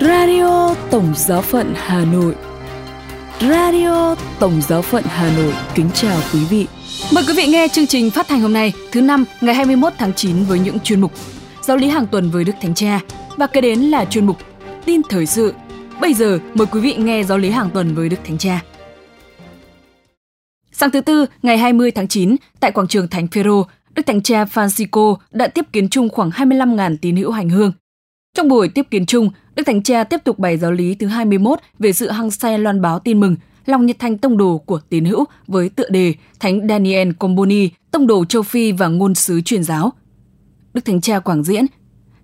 Radio Tổng Giáo phận Hà Nội. Radio Tổng Giáo phận Hà Nội kính chào quý vị. Mời quý vị nghe chương trình phát thanh hôm nay, thứ năm, ngày 21 tháng 9 với những chuyên mục Giáo lý hàng tuần với Đức Thánh Cha và kế đến là chuyên mục Tin thời sự. Bây giờ mời quý vị nghe Giáo lý hàng tuần với Đức Thánh Cha. Sáng thứ Tư, ngày 20 tháng 9, tại quảng trường Thánh Phêrô, Đức Thánh Cha Phanxicô đã tiếp kiến chung khoảng 25.000 tín hữu hành hương. Trong buổi tiếp kiến chung, Đức Thánh Cha tiếp tục bày giáo lý thứ 21 về sự hăng say loan báo tin mừng, lòng nhiệt thành tông đồ của tín hữu với tựa đề Thánh Daniel Comboni, tông đồ châu Phi và ngôn sứ truyền giáo. Đức Thánh Cha quảng diễn: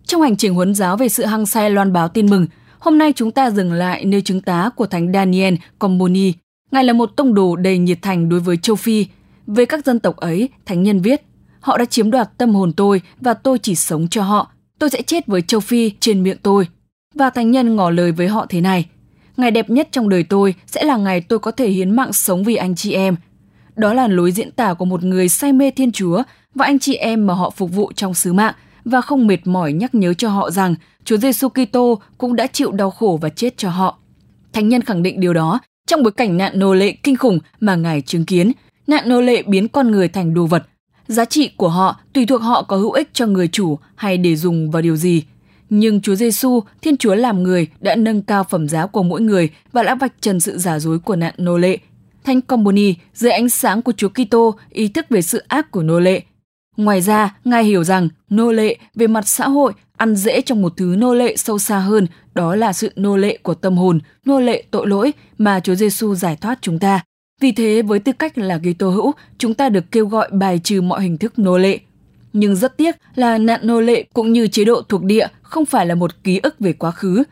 trong hành trình huấn giáo về sự hăng say loan báo tin mừng, hôm nay chúng ta dừng lại nơi chứng tá của Thánh Daniel Comboni. Ngài là một tông đồ đầy nhiệt thành đối với châu Phi. Về các dân tộc ấy, thánh nhân viết: họ đã chiếm đoạt tâm hồn tôi và tôi chỉ sống cho họ. Tôi sẽ chết với châu Phi trên miệng tôi. Và thánh nhân ngỏ lời với họ thế này: ngày đẹp nhất trong đời tôi sẽ là ngày tôi có thể hiến mạng sống vì anh chị em. Đó là lối diễn tả của một người say mê Thiên Chúa và anh chị em mà họ phục vụ trong sứ mạng và không mệt mỏi nhắc nhớ cho họ rằng Chúa Giêsu Kitô cũng đã chịu đau khổ và chết cho họ. Thánh nhân khẳng định điều đó trong bối cảnh nạn nô lệ kinh khủng mà Ngài chứng kiến. Nạn nô lệ biến con người thành đồ vật. Giá trị của họ tùy thuộc họ có hữu ích cho người chủ hay để dùng vào điều gì. Nhưng Chúa Giêsu, Thiên Chúa làm người, đã nâng cao phẩm giá của mỗi người và đã vạch trần sự giả dối của nạn nô lệ. Thánh Comboni, dưới ánh sáng của Chúa Kitô, ý thức về sự ác của nô lệ. Ngoài ra, Ngài hiểu rằng nô lệ về mặt xã hội ăn rễ trong một thứ nô lệ sâu xa hơn, đó là sự nô lệ của tâm hồn, nô lệ tội lỗi mà Chúa Giêsu giải thoát chúng ta. Vì thế, với tư cách là Kitô hữu, chúng ta được kêu gọi bài trừ mọi hình thức nô lệ. Nhưng rất tiếc là nạn nô lệ cũng như chế độ thuộc địa không phải là một ký ức về quá khứ.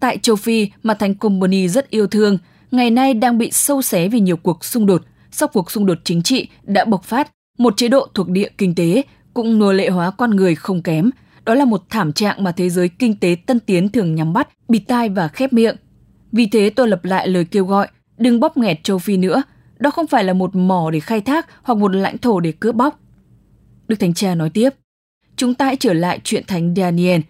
Tại châu Phi mà Thánh Comboni rất yêu thương, ngày nay đang bị sâu xé vì nhiều cuộc xung đột. Sau cuộc xung đột chính trị đã bộc phát, một chế độ thuộc địa kinh tế cũng nô lệ hóa con người không kém. Đó là một thảm trạng mà thế giới kinh tế tân tiến thường nhắm mắt, bịt tai và khép miệng. Vì thế tôi lặp lại lời kêu gọi, đừng bóp nghẹt châu Phi nữa. Đó không phải là một mỏ để khai thác hoặc một lãnh thổ để cướp bóc. Đức Thánh Cha nói tiếp, chúng ta hãy trở lại chuyện Thánh Daniel.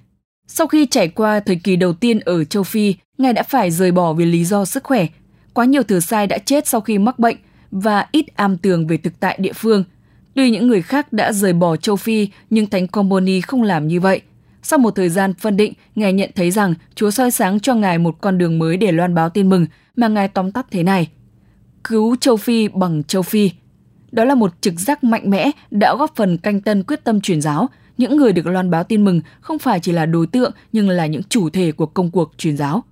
Sau khi trải qua thời kỳ đầu tiên ở châu Phi, Ngài đã phải rời bỏ vì lý do sức khỏe. Quá nhiều thừa sai đã chết sau khi mắc bệnh và ít am tường về thực tại địa phương. Tuy những người khác đã rời bỏ châu Phi, nhưng Thánh Comboni không làm như vậy. Sau một thời gian phân định, Ngài nhận thấy rằng Chúa soi sáng cho Ngài một con đường mới để loan báo tin mừng mà Ngài tóm tắt thế này: cứu châu Phi bằng châu Phi. Đó là một trực giác mạnh mẽ đã góp phần canh tân quyết tâm truyền giáo. Những người được loan báo tin mừng không phải chỉ là đối tượng nhưng là những chủ thể của công cuộc truyền giáo.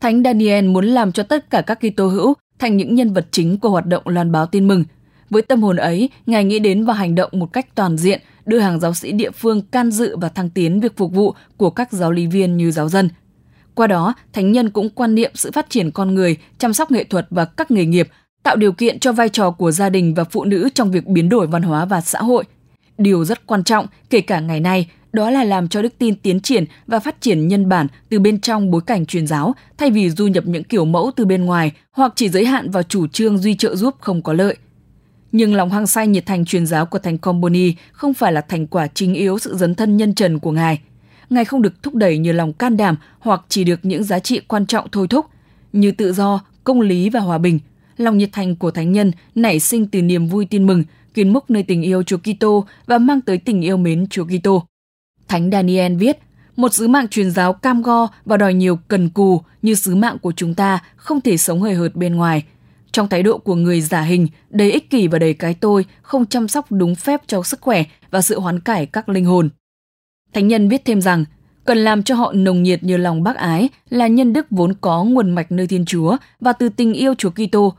Thánh Daniel muốn làm cho tất cả các Kitô hữu thành những nhân vật chính của hoạt động loan báo tin mừng. Với tâm hồn ấy, Ngài nghĩ đến và hành động một cách toàn diện, đưa hàng giáo sĩ địa phương can dự và thăng tiến việc phục vụ của các giáo lý viên như giáo dân. Qua đó, thánh nhân cũng quan niệm sự phát triển con người, chăm sóc nghệ thuật và các nghề nghiệp, tạo điều kiện cho vai trò của gia đình và phụ nữ trong việc biến đổi văn hóa và xã hội. Điều rất quan trọng, kể cả ngày nay, đó là làm cho đức tin tiến triển và phát triển nhân bản từ bên trong bối cảnh truyền giáo, thay vì du nhập những kiểu mẫu từ bên ngoài hoặc chỉ giới hạn vào chủ trương duy trợ giúp không có lợi. Nhưng lòng hăng say nhiệt thành truyền giáo của Thánh Comboni không phải là thành quả chính yếu sự dấn thân nhân trần của Ngài. Ngài không được thúc đẩy như lòng can đảm hoặc chỉ được những giá trị quan trọng thôi thúc, như tự do, công lý và hòa bình. Lòng nhiệt thành của thánh nhân nảy sinh từ niềm vui tin mừng, kiến mốc nơi tình yêu Chúa Kitô và mang tới tình yêu mến Chúa Kitô. Thánh Daniel viết, một sứ mạng truyền giáo cam go và đòi nhiều cần cù như sứ mạng của chúng ta không thể sống hời hợt bên ngoài. Trong thái độ của người giả hình, đầy ích kỷ và đầy cái tôi, không chăm sóc đúng phép cho sức khỏe và sự hoán cải các linh hồn. Thánh nhân viết thêm rằng, cần làm cho họ nồng nhiệt như lòng bác ái là nhân đức vốn có nguồn mạch nơi Thiên Chúa và từ tình yêu Chúa Kitô.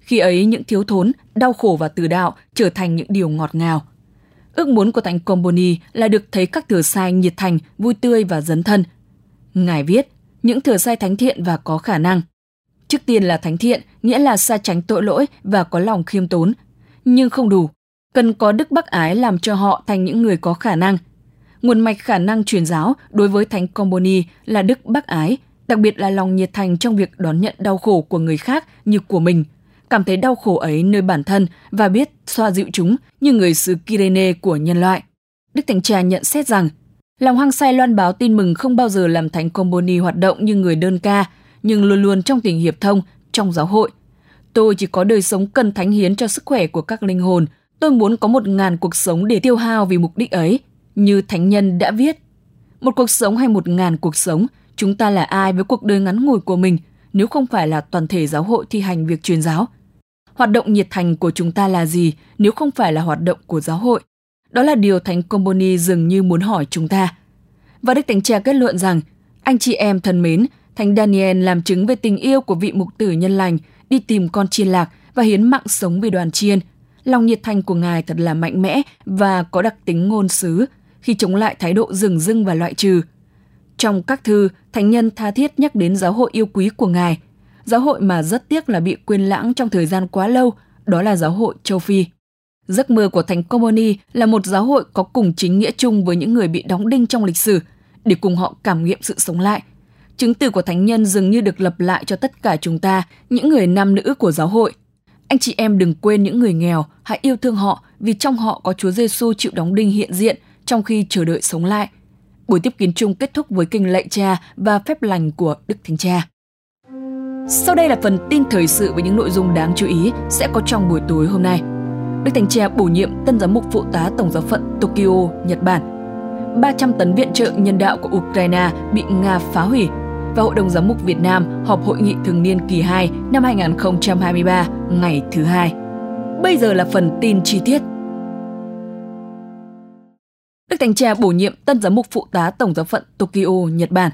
Khi ấy những thiếu thốn, đau khổ và tử đạo trở thành những điều ngọt ngào. Ước muốn của Thánh Comboni là được thấy các thừa sai nhiệt thành, vui tươi và dấn thân. Ngài viết, những thừa sai thánh thiện và có khả năng. Trước tiên là thánh thiện, nghĩa là xa tránh tội lỗi và có lòng khiêm tốn. Nhưng không đủ, cần có đức bác ái làm cho họ thành những người có khả năng. Nguồn mạch khả năng truyền giáo đối với Thánh Comboni là đức bác ái, đặc biệt là lòng nhiệt thành trong việc đón nhận đau khổ của người khác như của mình, cảm thấy đau khổ ấy nơi bản thân và biết xoa dịu chúng như người xứ Kyrene của nhân loại. Đức Thánh Cha nhận xét rằng, Lòng hăng say loan báo tin mừng không bao giờ làm Thánh Comboni hoạt động như người đơn ca, nhưng luôn luôn trong tình hiệp thông, trong giáo hội. Tôi chỉ có đời sống cần thánh hiến cho sức khỏe của các linh hồn. Tôi muốn có 1000 cuộc sống để tiêu hao vì mục đích ấy. Như thánh nhân đã viết, một cuộc sống hay 1000 cuộc sống, chúng ta là ai với cuộc đời ngắn ngủi của mình nếu không phải là toàn thể giáo hội thi hành việc truyền giáo? Hoạt động nhiệt thành của chúng ta là gì nếu không phải là hoạt động của giáo hội? Đó là điều Thánh Comboni dường như muốn hỏi chúng ta. Và Đức Thánh Cha kết luận rằng, anh chị em thân mến, Thánh Daniel làm chứng về tình yêu của vị mục tử nhân lành, đi tìm con chiên lạc và hiến mạng sống về đoàn chiên. Lòng nhiệt thành của Ngài thật là mạnh mẽ và có đặc tính ngôn sứ khi chống lại thái độ dửng dưng và loại trừ. Trong các thư, Thánh nhân tha thiết nhắc đến giáo hội yêu quý của Ngài. Giáo hội mà rất tiếc là bị quên lãng trong thời gian quá lâu, đó là giáo hội châu Phi. Giấc mơ của Thánh Comboni là một giáo hội có cùng chính nghĩa chung với những người bị đóng đinh trong lịch sử, để cùng họ cảm nghiệm sự sống lại. Chứng từ của Thánh nhân dường như được lặp lại cho tất cả chúng ta, những người nam nữ của giáo hội. Anh chị em đừng quên những người nghèo, hãy yêu thương họ vì trong họ có Chúa Giêsu chịu đóng đinh hiện diện trong khi chờ đợi sống lại. Buổi tiếp kiến chung kết thúc với kinh lạy Cha và phép lành của Đức Thánh Cha. Sau đây là phần tin thời sự với những nội dung đáng chú ý sẽ có trong buổi tối hôm nay. Đức Thánh Cha bổ nhiệm tân giám mục phụ tá Tổng giáo phận Tokyo, Nhật Bản. 300 tấn viện trợ nhân đạo của Ukraine bị Nga phá hủy. Và Hội đồng Giám mục Việt Nam họp hội nghị thường niên kỳ 2 năm 2023 ngày thứ 2. Bây giờ là phần tin chi tiết. Đức Thánh Cha bổ nhiệm tân giám mục phụ tá Tổng giáo phận Tokyo, Nhật Bản.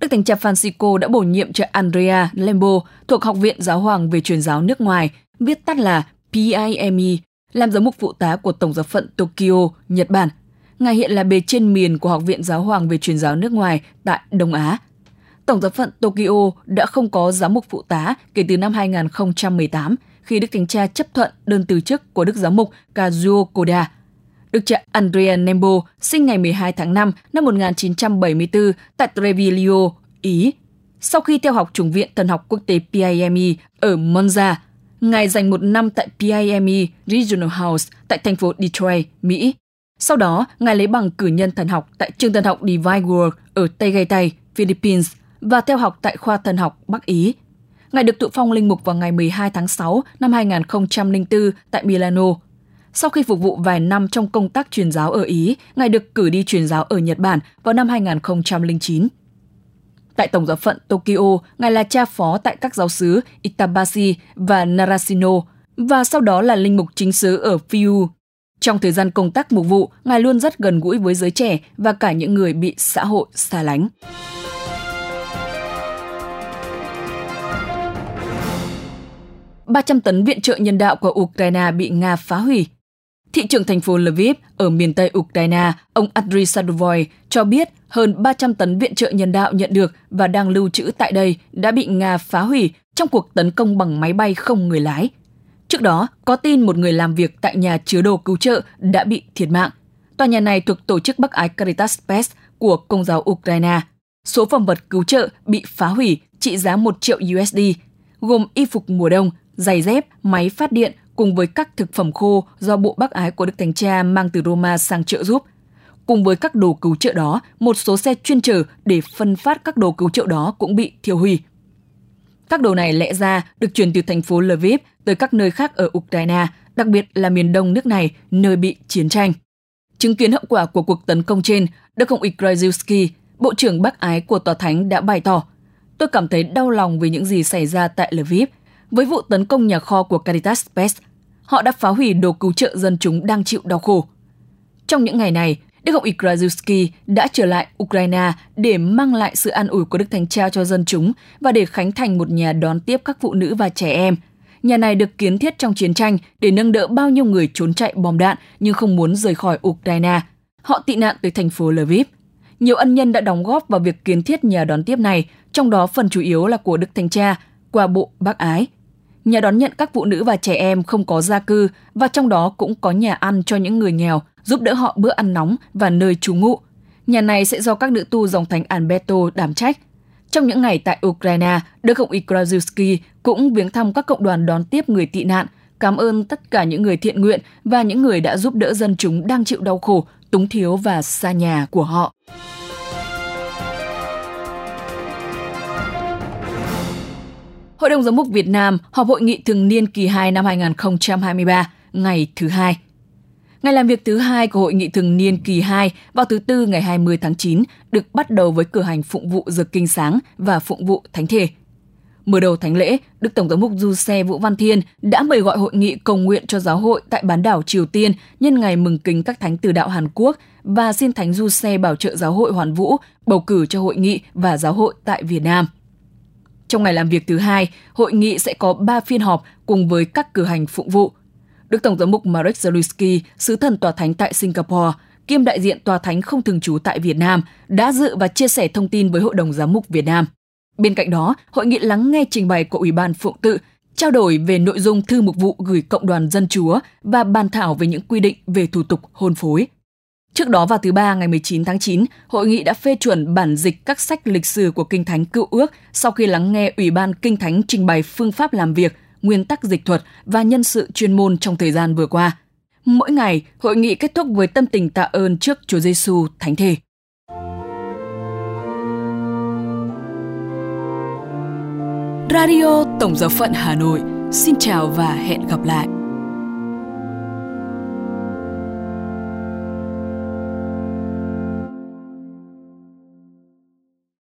Đức Thánh Cha Phanxicô đã bổ nhiệm cho Andrea Lembo thuộc Học viện Giáo hoàng về truyền giáo nước ngoài, viết tắt là PIME, làm giám mục phụ tá của Tổng giáo phận Tokyo, Nhật Bản. Ngài hiện là bề trên miền của Học viện Giáo hoàng về truyền giáo nước ngoài tại Đông Á. Tổng giáo phận Tokyo đã không có giám mục phụ tá kể từ năm 2018 khi Đức Thánh Cha chấp thuận đơn từ chức của Đức Giám mục Kazuo Koda. Đức cha Andrea Lembo sinh ngày 12 tháng 5 năm 1974 tại Treviglio, Ý. Sau khi theo học Chủng viện Thần học Quốc tế PIME ở Monza, Ngài dành một năm tại PIME Regional House tại thành phố Detroit, Mỹ. Sau đó, Ngài lấy bằng cử nhân thần học tại trường thần học Divine World ở Tây Gai Tây, Philippines và theo học tại khoa thần học Bắc Ý. Ngài được thụ phong linh mục vào ngày 12 tháng 6 năm 2004 tại Milano. Sau khi phục vụ vài năm trong công tác truyền giáo ở Ý, Ngài được cử đi truyền giáo ở Nhật Bản vào năm 2009. Tại Tổng giáo phận Tokyo, Ngài là cha phó tại các giáo xứ Itabashi và Narashino và sau đó là linh mục chính xứ ở Fuyu. Trong thời gian công tác mục vụ, Ngài luôn rất gần gũi với giới trẻ và cả những người bị xã hội xa lánh. $300 tấn viện trợ nhân đạo của Ukraine bị Nga phá hủy. Thị trưởng thành phố Lviv ở miền Tây Ukraine, ông Andriy Sadovoy cho biết hơn 300 tấn viện trợ nhân đạo nhận được và đang lưu trữ tại đây đã bị Nga phá hủy trong cuộc tấn công bằng máy bay không người lái. Trước đó, có tin một người làm việc tại nhà chứa đồ cứu trợ đã bị thiệt mạng. Tòa nhà này thuộc tổ chức Bắc Ái Caritas Spes của Công giáo Ukraine. Số phẩm vật cứu trợ bị phá hủy trị giá $1 triệu USD, gồm y phục mùa đông, giày dép, máy phát điện cùng với các thực phẩm khô do Bộ Bác Ái của Đức Thánh Cha mang từ Roma sang trợ giúp. Cùng với các đồ cứu trợ đó, một số xe chuyên chở để phân phát các đồ cứu trợ đó cũng bị thiêu hủy. Các đồ này lẽ ra được chuyển từ thành phố Lviv tới các nơi khác ở Ukraine, đặc biệt là miền đông nước này, nơi bị chiến tranh. Chứng kiến hậu quả của cuộc tấn công trên, Đức ông Ikrazynski, Bộ trưởng Bác Ái của Tòa Thánh đã bày tỏ: "Tôi cảm thấy đau lòng vì những gì xảy ra tại Lviv. Với vụ tấn công nhà kho của Caritas Spes, họ đã phá hủy đồ cứu trợ dân chúng đang chịu đau khổ." Trong những ngày này, Đức ông Ikrazynski đã trở lại Ukraine để mang lại sự an ủi của Đức Thánh Cha cho dân chúng và để khánh thành một nhà đón tiếp các phụ nữ và trẻ em. Nhà này được kiến thiết trong chiến tranh để nâng đỡ bao nhiêu người trốn chạy bom đạn nhưng không muốn rời khỏi Ukraine. Họ tị nạn tới thành phố Lviv. Nhiều ân nhân đã đóng góp vào việc kiến thiết nhà đón tiếp này, trong đó phần chủ yếu là của Đức Thánh Cha qua Bộ Bác Ái. Nhà đón nhận các phụ nữ và trẻ em không có gia cư và trong đó cũng có nhà ăn cho những người nghèo, giúp đỡ họ bữa ăn nóng và nơi trú ngụ. Nhà này sẽ do các nữ tu dòng thánh Alberto đảm trách. Trong những ngày tại Ukraine, Đức ông Ikrazynski cũng viếng thăm các cộng đoàn đón tiếp người tị nạn, cảm ơn tất cả những người thiện nguyện và những người đã giúp đỡ dân chúng đang chịu đau khổ túng thiếu và xa nhà của họ. Hội đồng Giám mục Việt Nam họp hội nghị thường niên kỳ 2 năm 2023, ngày thứ Hai. Ngày làm việc thứ Hai của hội nghị thường niên kỳ 2 vào thứ Tư ngày 20 tháng 9 được bắt đầu với cử hành phụng vụ giờ kinh sáng và phụng vụ thánh thể. Mở đầu thánh lễ, Đức Tổng giám mục Du Xe Vũ Văn Thiên đã mời gọi hội nghị cầu nguyện cho giáo hội tại bán đảo Triều Tiên nhân ngày mừng kính các thánh tử đạo Hàn Quốc và xin Thánh Du Xe bảo trợ giáo hội Hoàn Vũ bầu cử cho hội nghị và giáo hội tại Việt Nam. Trong ngày làm việc thứ Hai, hội nghị sẽ có 3 phiên họp cùng với các cử hành phụng vụ. Đức Tổng giám mục Marek Zalewski, sứ thần tòa thánh tại Singapore, kiêm đại diện tòa thánh không thường trú tại Việt Nam, đã dự và chia sẻ thông tin với Hội đồng Giám mục Việt Nam. Bên cạnh đó, hội nghị lắng nghe trình bày của Ủy ban Phụng tự, trao đổi về nội dung thư mục vụ gửi Cộng đoàn Dân Chúa và bàn thảo về những quy định về thủ tục hôn phối. Trước đó vào thứ Ba ngày 19 tháng 9, hội nghị đã phê chuẩn bản dịch các sách lịch sử của Kinh Thánh Cựu Ước sau khi lắng nghe Ủy ban Kinh Thánh trình bày phương pháp làm việc, nguyên tắc dịch thuật và nhân sự chuyên môn trong thời gian vừa qua. Mỗi ngày, hội nghị kết thúc với tâm tình tạ ơn trước Chúa Giêsu Thánh Thể. Radio Tổng giáo phận Hà Nội xin chào và hẹn gặp lại.